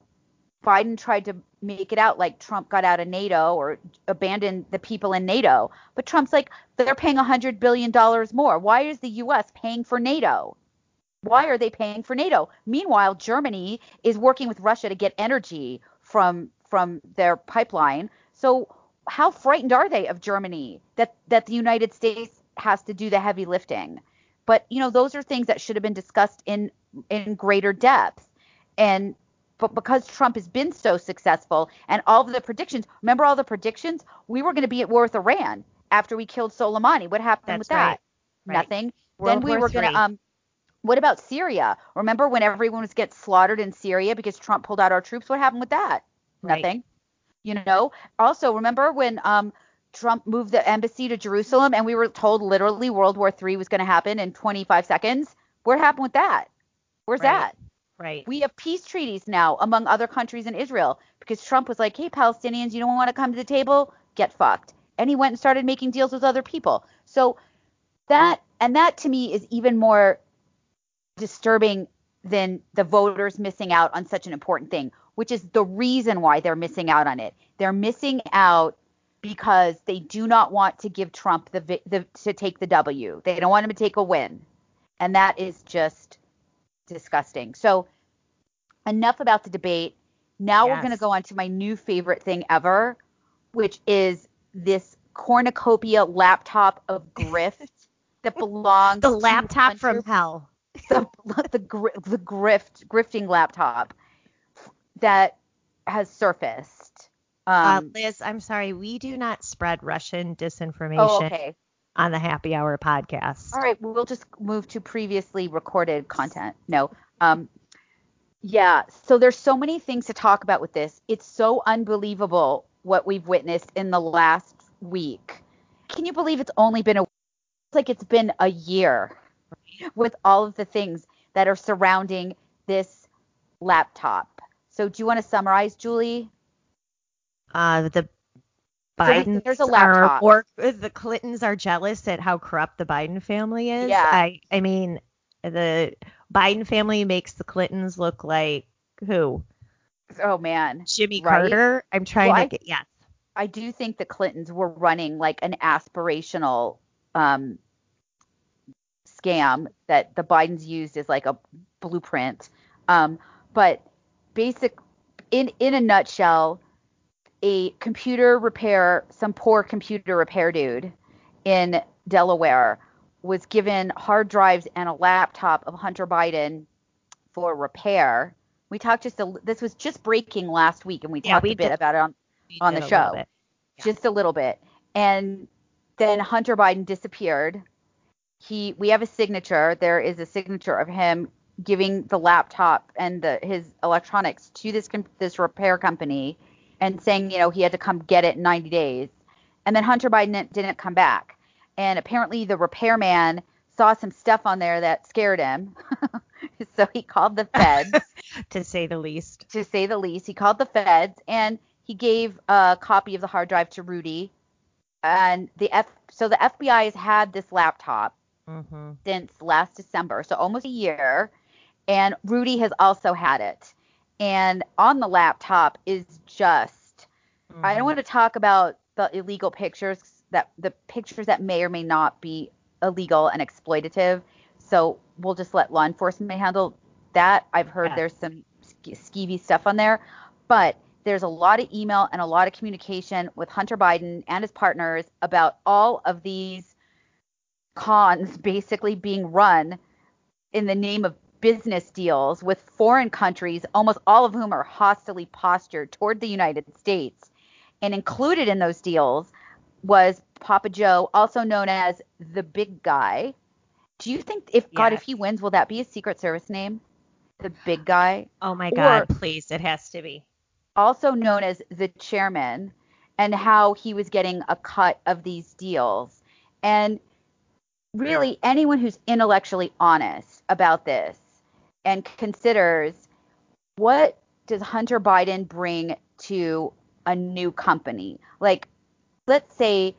Biden tried to make it out like Trump got out of NATO or abandoned the people in NATO. But Trump's like, they're paying one hundred billion dollars more. Why is the U S paying for NATO? Why are they paying for NATO? Meanwhile, Germany is working with Russia to get energy from from their pipeline. So how frightened are they of Germany that, that the United States has to do the heavy lifting? But, you know, those are things that should have been discussed in in greater depth. And But because Trump has been so successful and all of the predictions, remember all the predictions? We were going to be at war with Iran after we killed Soleimani. What happened That's with right. that? Right. Nothing. World then we war were going to um, – what about Syria? Remember when everyone was getting slaughtered in Syria because Trump pulled out our troops? What happened with that? Right. Nothing. You know? Also, remember when um, Trump moved the embassy to Jerusalem and we were told literally World War Three was going to happen in twenty-five seconds? What happened with that? Where's right. that? Right. We have peace treaties now among other countries in Israel because Trump was like, hey, Palestinians, you don't want to come to the table? Get fucked. And he went and started making deals with other people. So that and that to me is even more disturbing than the voters missing out on such an important thing, which is the reason why they're missing out on it. They're missing out because they do not want to give Trump the, the to take the W. They don't want him to take a win. And that is just disgusting. So enough about the debate. Now yes. We're going to go on to my new favorite thing ever, which is this cornucopia laptop of grift that belongs the to laptop Hunter, from hell. The the, gr- the grift grifting laptop that has surfaced. Um, uh, Liz, I'm sorry, we do not spread Russian disinformation oh, okay. on the Happy Hour podcast. All right, we'll just move to previously recorded content. No. Um, yeah, so there's so many things to talk about with this. It's so unbelievable what we've witnessed in the last week. Can you believe it's only been a week? It's like it's been a year with all of the things that are surrounding this laptop. So do you want to summarize, Julie? Uh, the Bidens so a are, or the Clintons are jealous at how corrupt the Biden family is. Yeah. I, I mean, the Biden family makes the Clintons look like who? Oh, man. Jimmy right? Carter. I'm trying well, to get, yes. I do think the Clintons were running like an aspirational um, scam that the Bidens used as like a blueprint. Um, but basic in, in a nutshell, a computer repair, some poor computer repair dude in Delaware was given hard drives and a laptop of Hunter Biden for repair. We talked just a, this was just breaking last week, and we yeah, talked we a bit did, about it on, on the show, yeah. just a little bit. And then Hunter Biden disappeared. He, we have a signature. There is a signature of him giving the laptop and the, his electronics to this this repair company. And saying, you know, he had to come get it in ninety days. And then Hunter Biden didn't come back. And apparently the repairman saw some stuff on there that scared him. So he called the feds. To say the least. To say the least. He called the feds. And he gave a copy of the hard drive to Rudy. And the F. So the F B I has had this laptop mm-hmm. since last December. So almost a year. And Rudy has also had it. And on the laptop is just, mm. I don't want to talk about the illegal pictures, that the pictures that may or may not be illegal and exploitative. So we'll just let law enforcement handle that. I've heard yeah. there's some skeevy stuff on there, but there's a lot of email and a lot of communication with Hunter Biden and his partners about all of these cons basically being run in the name of business deals with foreign countries, almost all of whom are hostilely postured toward the United States. And included in those deals was Papa Joe, also known as the big guy. Do you think if yes. God, if he wins, will that be a Secret Service name? The big guy? Oh, my God, or, please. It has to be. Also known as the chairman, and how he was getting a cut of these deals. And really, anyone who's intellectually honest about this and considers what does Hunter Biden bring to a new company? Like, let's say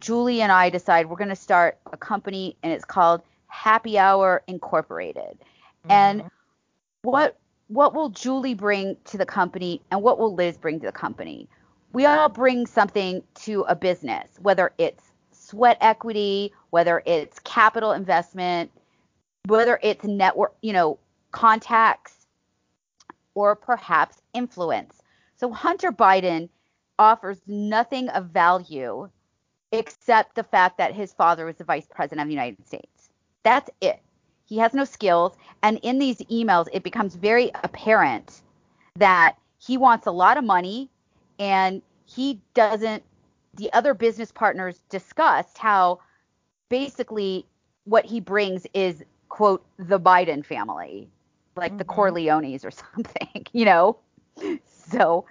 Julie and I decide we're going to start a company and it's called Happy Hour Incorporated. Mm-hmm. And what what will Julie bring to the company and what will Liz bring to the company? We all bring something to a business, whether it's sweat equity, whether it's capital investment, whether it's network, you know, contacts, or perhaps influence. So Hunter Biden offers nothing of value except the fact that his father was the vice president of the United States. That's it. He has no skills. And in these emails, it becomes very apparent that he wants a lot of money, and he doesn't. The other business partners discussed how basically what he brings is, quote, the Biden family, like mm-hmm. the Corleones or something, you know? So,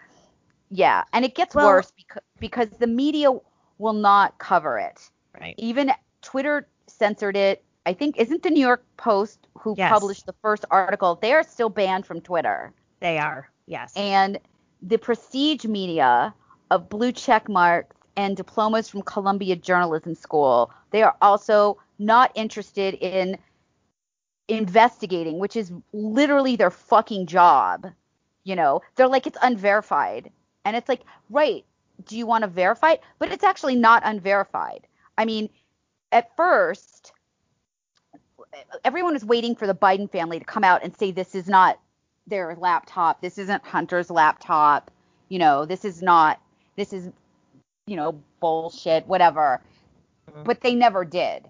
yeah. And it gets well, worse beca- because the media will not cover it. Right. Even Twitter censored it. I think, isn't the New York Post who yes. published the first article? They are still banned from Twitter. They are, yes. And the prestige media of blue check marks and diplomas from Columbia Journalism School, they are also not interested in investigating, which is literally their fucking job. You know, they're like, it's unverified. And it's like, right, do you want to verify it? But it's actually not unverified. I mean, at first, everyone was waiting for the Biden family to come out and say, this is not their laptop. This isn't Hunter's laptop. You know, this is not, this is you know, bullshit, whatever. Mm-hmm. But they never did.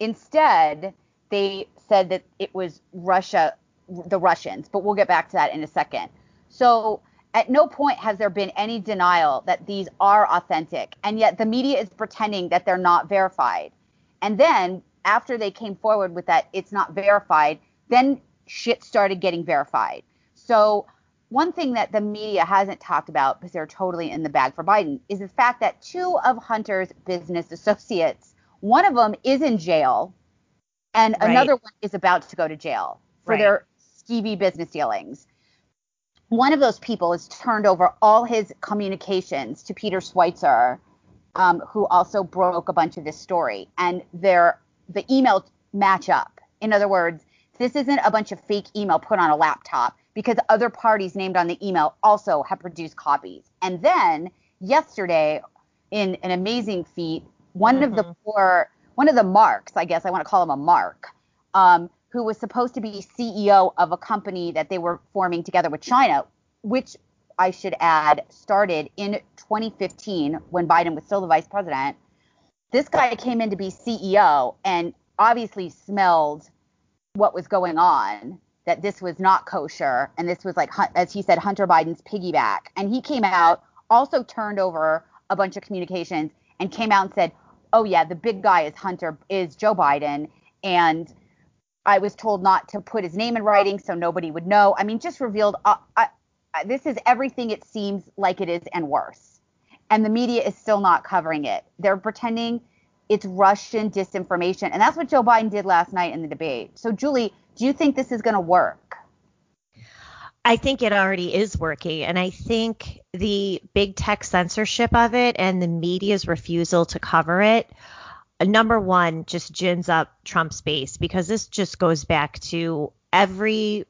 Instead, they said that it was Russia, the Russians. But we'll get back to that in a second. So at no point has there been any denial that these are authentic. And yet the media is pretending that they're not verified. And then after they came forward with that, it's not verified, then shit started getting verified. So one thing that the media hasn't talked about, because they're totally in the bag for Biden, is the fact that two of Hunter's business associates, one of them is in jail, and right. another one is about to go to jail for right. their skeevy business dealings. One of those people has turned over all his communications to Peter Schweitzer, um, who also broke a bunch of this story, and their the email match up. In other words, this isn't a bunch of fake email put on a laptop, because other parties named on the email also have produced copies. And then yesterday, in an amazing feat, one mm-hmm. of the four, one of the marks, I guess I want to call him a mark, um, who was supposed to be C E O of a company that they were forming together with China, which I should add started in twenty fifteen when Biden was still the vice president. This guy came in to be C E O and obviously smelled what was going on, that this was not kosher. And this was, like, as he said, Hunter Biden's piggyback. And he came out, also turned over a bunch of communications, and came out and said, oh, yeah, the big guy is Hunter, is Joe Biden. And I was told not to put his name in writing so nobody would know. I mean, just revealed uh, I, I, this is everything it seems like it is and worse. And the media is still not covering it. They're pretending it's Russian disinformation. And that's what Joe Biden did last night in the debate. So, Julie, do you think this is going to work? I think it already is working. And I think the big tech censorship of it and the media's refusal to cover it, number one, just gins up Trump's base, because this just goes back to every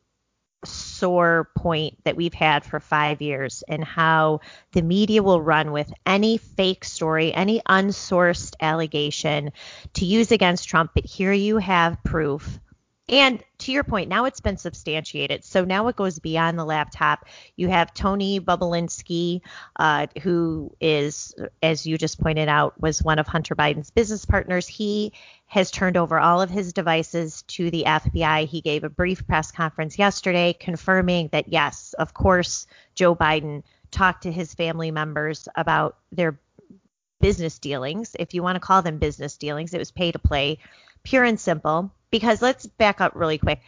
sore point that we've had for five years and how the media will run with any fake story, any unsourced allegation to use against Trump. But here you have proof. And to your point, now it's been substantiated. So now it goes beyond the laptop. You have Tony Bobulinski, uh, who is, as you just pointed out, was one of Hunter Biden's business partners. He has turned over all of his devices to the F B I. He gave a brief press conference yesterday confirming that, yes, of course, Joe Biden talked to his family members about their business dealings. If you want to call them business dealings, it was pay to play, pure and simple. Because let's back up really quick.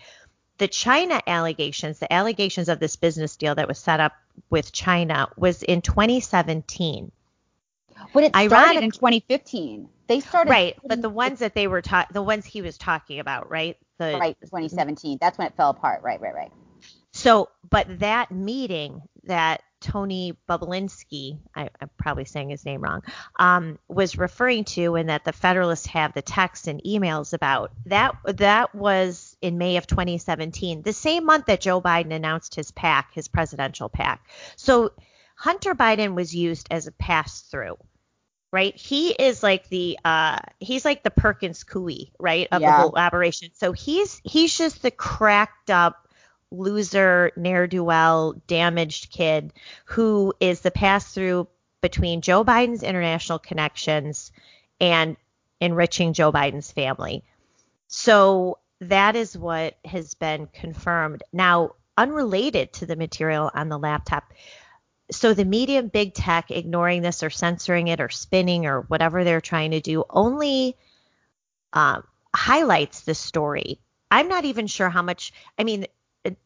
The China allegations, the allegations of this business deal that was set up with China was in twenty seventeen. But it started Ironic- in twenty fifteen. They started. Right. But the ones that they were ta- the ones he was talking about. Right. The, right. twenty seventeen. That's when it fell apart. Right. Right. Right. So but that meeting that Tony Bobulinski, I, I'm probably saying his name wrong, um, was referring to, and that the Federalists have the texts and emails about, that that was in May of twenty seventeen, the same month that Joe Biden announced his PAC, his presidential PAC. So Hunter Biden was used as a pass through, right? He is like the uh, he's like the Perkins Coie, right, of yeah. the whole operation. So he's he's just the cracked up loser, ne'er-do-well, damaged kid who is the pass-through between Joe Biden's international connections and enriching Joe Biden's family. So that is what has been confirmed. Now, unrelated to the material on the laptop, so the media and big tech ignoring this or censoring it or spinning or whatever they're trying to do only uh, highlights the story. I'm not even sure how much, I mean,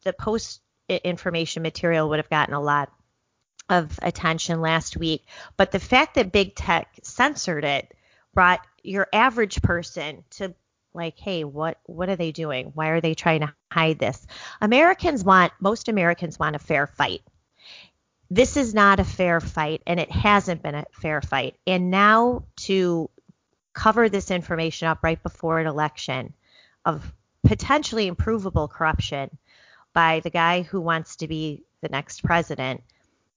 the post information material would have gotten a lot of attention last week, but the fact that big tech censored it brought your average person to, like, hey, what, what are they doing? Why are they trying to hide this? Americans want, most Americans want a fair fight. This is not a fair fight, and it hasn't been a fair fight. And now to cover this information up right before an election of potentially improvable corruption by the guy who wants to be the next president,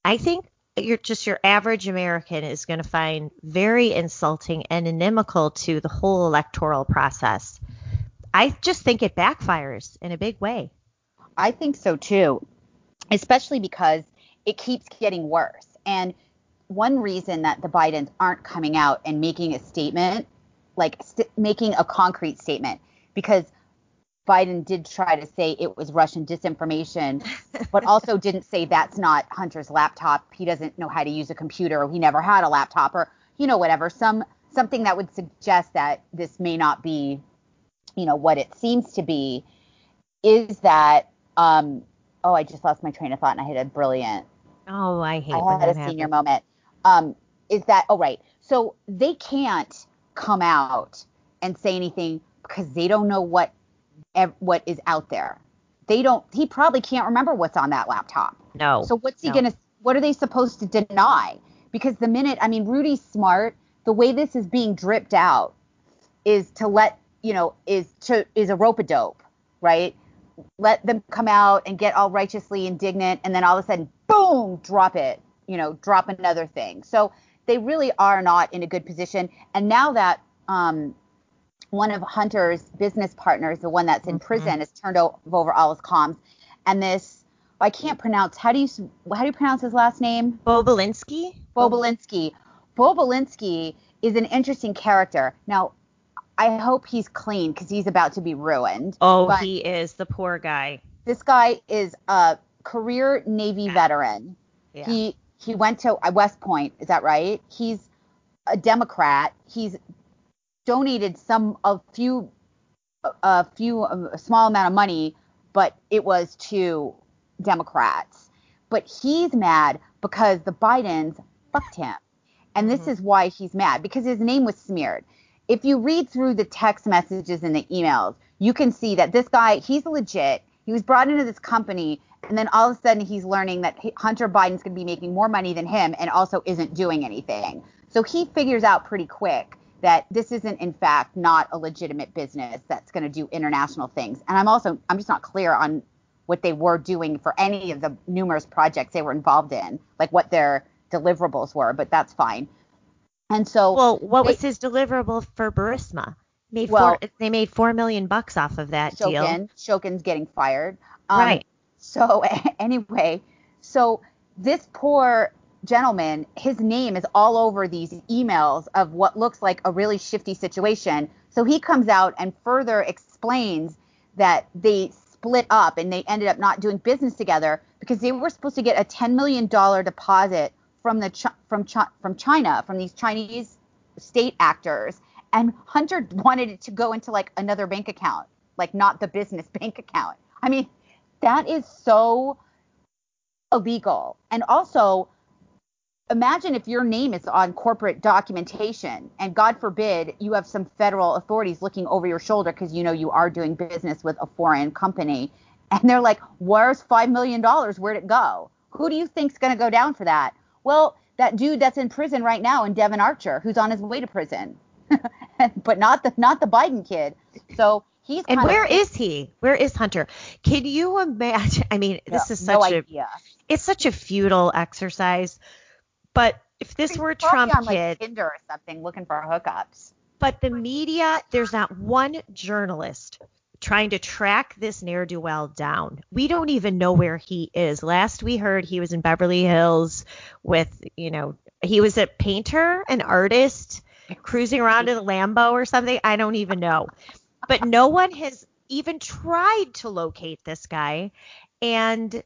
I think you're just your average American is going to find very insulting and inimical to the whole electoral process. I just think it backfires in a big way. I think so, too, especially because it keeps getting worse. And one reason that the Bidens aren't coming out and making a statement, like st- making a concrete statement, because Biden did try to say it was Russian disinformation, but also didn't say that's not Hunter's laptop. He doesn't know how to use a computer. Or he never had a laptop, or, you know, whatever, some something that would suggest that this may not be, you know, what it seems to be. Is that, um, oh, I just lost my train of thought and I had a brilliant. Oh, I hate I when had that a happens. Senior moment. Um, is that, oh, right. So they can't come out and say anything because they don't know what what is out there. They don't, he probably can't remember what's on that laptop. No. So what's he no. going to, what are they supposed to deny? Because the minute, I mean, Rudy Smart, the way this is being dripped out is to let, you know, is to, is a rope-a-dope, right? Let them come out and get all righteously indignant, and then all of a sudden, boom, drop it, you know, drop another thing. So they really are not in a good position. And now that um, one of Hunter's business partners, the one that's in mm-hmm. prison, has turned over all his comms, and this, I can't pronounce, how do you how do you pronounce his last name? Bobulinski? Bobulinski. Bobulinski is an interesting character. Now, I hope he's clean because he's about to be ruined. Oh, but he is, the poor guy. This guy is a career Navy yeah. veteran. Yeah. He he went to West Point. Is that right? He's a Democrat. He's donated some a few a few a small amount of money, but it was to Democrats. But he's mad because the Bidens fucked him, and this mm-hmm. is why he's mad, because his name was smeared. If you read through the text messages and the emails, you can see that this guy, he's legit. He was brought into this company, and then all of a sudden he's learning that Hunter Biden's going to be making more money than him and also isn't doing anything. So he figures out pretty quick that this isn't, in fact, not a legitimate business that's going to do international things. And I'm also, I'm just not clear on what they were doing for any of the numerous projects they were involved in, like what their deliverables were, but that's fine. And so, well, what was they, his deliverable for Burisma? Made well, four, they made four million bucks off of that Shokin, deal. Shokin's getting fired, um, right? So anyway, so this poor gentleman, his name is all over these emails of what looks like a really shifty situation. So he comes out and further explains that they split up and they ended up not doing business together because they were supposed to get a ten million dollars deposit from the Ch- from Ch- from China, from these Chinese state actors, and Hunter wanted it to go into like another bank account, like not the business bank account. I mean, that is so illegal. And also, imagine if your name is on corporate documentation, and God forbid you have some federal authorities looking over your shoulder because you know you are doing business with a foreign company, and they're like, "Where's five million dollars? Where'd it go? Who do you think's going to go down for that?" Well, that dude that's in prison right now, and Devin Archer, who's on his way to prison, but not the not the Biden kid. So he's and where of- is he? Where is Hunter? Can you imagine? I mean, this no, is such no a idea. It's such a futile exercise. But if this he's were Trump on, kid, like Tinder or something, looking for hookups. But the media, there's not one journalist trying to track this ne'er-do-well down. We don't even know where he is. Last we heard, he was in Beverly Hills with, you know, he was a painter, an artist, cruising around in a Lambo or something. I don't even know. But no one has even tried to locate this guy. And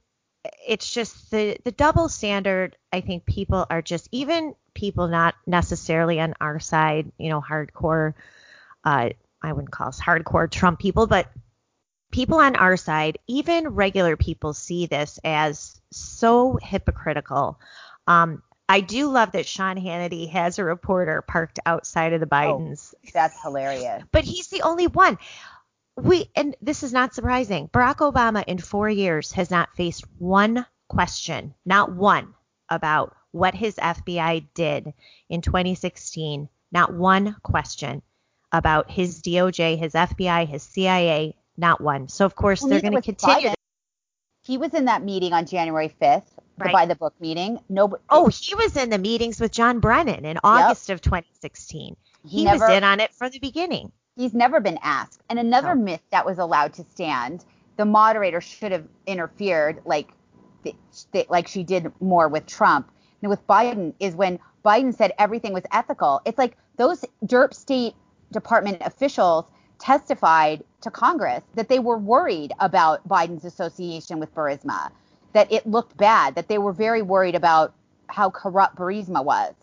it's just the, the double standard. I think people are just, even people not necessarily on our side, you know, hardcore, uh, I wouldn't call us hardcore Trump people, but people on our side, even regular people, see this as so hypocritical. Um, I do love that Sean Hannity has a reporter parked outside of the Bidens. Oh, that's hilarious. But he's the only one. We, and this is not surprising. Barack Obama in four years has not faced one question, not one, about what his F B I did in twenty sixteen. Not one question about his D O J, his F B I, his C I A, not one. So, of course, well, they're going to continue. Biden. He was in that meeting on January fifth, right. The by-the-book meeting. Nobody. Oh, he was in the meetings with John Brennan in August yep. of twenty sixteen. He, he never, was in on it from the beginning. He's never been asked. And another oh. myth that was allowed to stand, the moderator should have interfered like, the, like she did more with Trump, with Biden is when Biden said everything was ethical. It's like those derp State Department officials testified to Congress that they were worried about Biden's association with Burisma, that it looked bad, that they were very worried about how corrupt Burisma was.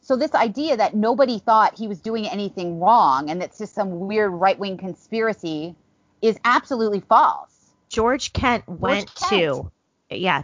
So this idea that nobody thought he was doing anything wrong and that's just some weird right-wing conspiracy is absolutely false. George Kent went George Kent. to, yeah,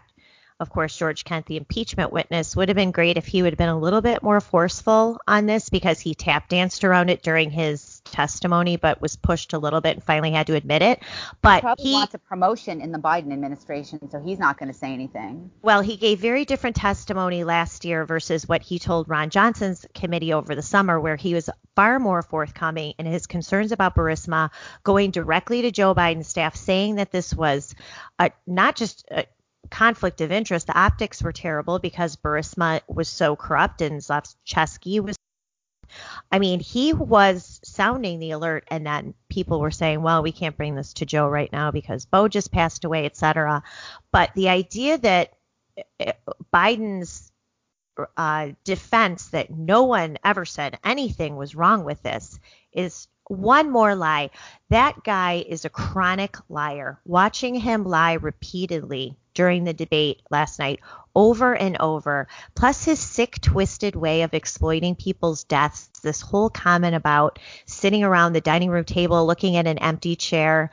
of course, George Kent, the impeachment witness, would have been great if he would have been a little bit more forceful on this, because he tap danced around it during his testimony, but was pushed a little bit and finally had to admit it. But he probably he, wants a promotion in the Biden administration, so he's not going to say anything. Well, he gave very different testimony last year versus what he told Ron Johnson's committee over the summer, where he was far more forthcoming in his concerns about Burisma, going directly to Joe Biden's staff, saying that this was a, not just a conflict of interest. The optics were terrible because Burisma was so corrupt and Slavchevsky was. I mean, he was sounding the alert, and then people were saying, well, we can't bring this to Joe right now because Bo just passed away, et cetera. But the idea that Biden's uh, defense that no one ever said anything was wrong with this is one more lie. That guy is a chronic liar. Watching him lie repeatedly during the debate last night, over and over, plus his sick, twisted way of exploiting people's deaths, this whole comment about sitting around the dining room table looking at an empty chair.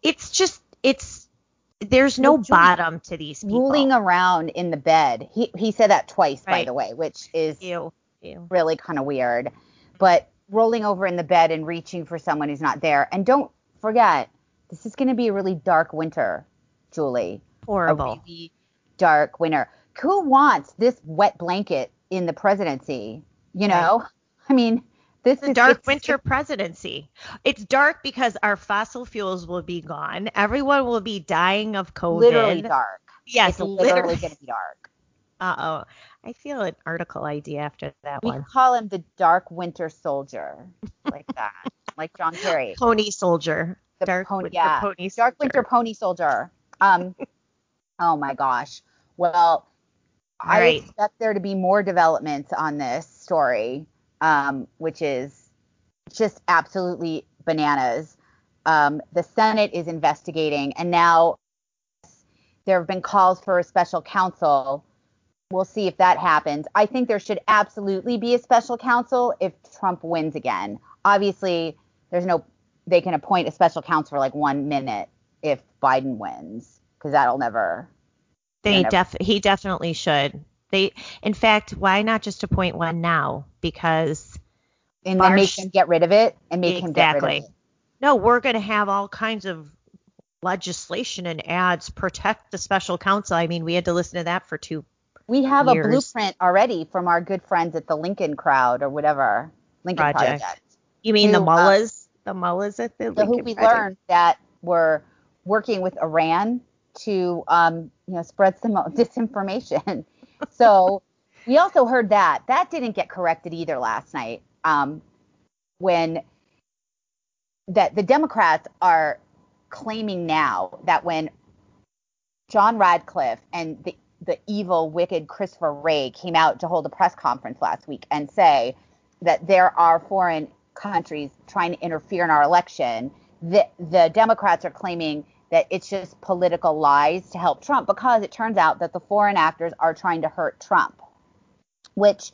It's just, it's, there's no bottom to these people. Rolling around in the bed. He he said that twice, right, by the way, which is Ew. Ew. really kind of weird. But rolling over in the bed and reaching for someone who's not there. And don't forget, this is going to be a really dark winter, Julie. Horrible. A really dark winter. Who wants this wet blanket in the presidency? You know, I mean, this it's is a dark winter presidency. It's dark because our fossil fuels will be gone. Everyone will be dying of COVID. Literally dark. Yes, it's literally, literally going to be dark. Uh-oh. I feel an article idea after that we one. We call him the dark winter soldier, like that, like John Kerry. Pony soldier. The dark pony, winter yeah. pony soldier. Dark winter pony soldier. Um, oh my gosh. Well, All I right. expect there to be more developments on this story, um, which is just absolutely bananas. Um, the Senate is investigating, and now there have been calls for a special counsel. We'll see if that happens. I think there should absolutely be a special counsel if Trump wins again. Obviously, there's no they can appoint a special counsel for like one minute if Biden wins, because that'll never. They def he definitely should. They in fact, why not just appoint one now? Because and then make him get rid of it and make exactly. him get rid of it. No, we're going to have all kinds of legislation and ads protect the special counsel. I mean, we had to listen to that for two. We have years. a blueprint already from our good friends at the Lincoln crowd or whatever. Lincoln Project. Project. You mean who, the mullahs? Uh, the mullahs at the Lincoln Project. Who we Project. learned that were working with Iran to um, you know, spread some disinformation. So we also heard that. That didn't get corrected either last night um, when that the Democrats are claiming now that when John Radcliffe and the the evil, wicked Christopher Wray came out to hold a press conference last week and say that there are foreign countries trying to interfere in our election. The, the Democrats are claiming that it's just political lies to help Trump, because it turns out that the foreign actors are trying to hurt Trump, which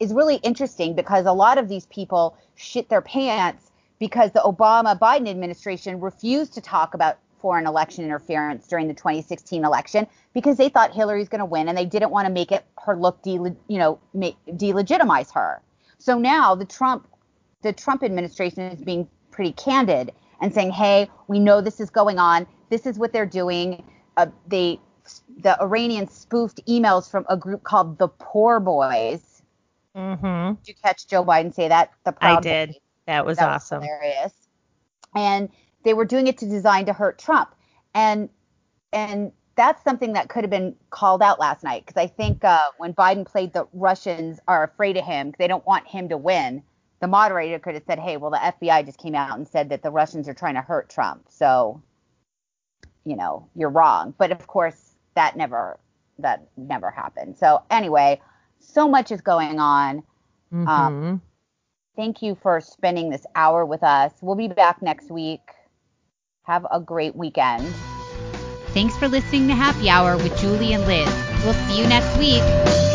is really interesting because a lot of these people shit their pants because the Obama-Biden administration refused to talk about foreign election interference during the twenty sixteen election because they thought Hillary's going to win and they didn't want to make it her look, de, you know, make, delegitimize her. So now the Trump, the Trump administration is being pretty candid and saying, hey, we know this is going on. This is what they're doing. Uh, they, the Iranians spoofed emails from a group called the Poor Boys. Mm-hmm. Did you catch Joe Biden say that? The Proud I did. Boys. That was that awesome. Was hilarious. And they were doing it to design to hurt Trump. And and that's something that could have been called out last night, because I think uh, when Biden played the Russians are afraid of him because they don't want him to win, the moderator could have said, hey, well, the F B I just came out and said that the Russians are trying to hurt Trump. So, you know, you're wrong. But, of course, that never that never happened. So anyway, so much is going on. Mm-hmm. Um, thank you for spending this hour with us. We'll be back next week. Have a great weekend. Thanks for listening to Happy Hour with Julie and Liz. We'll see you next week.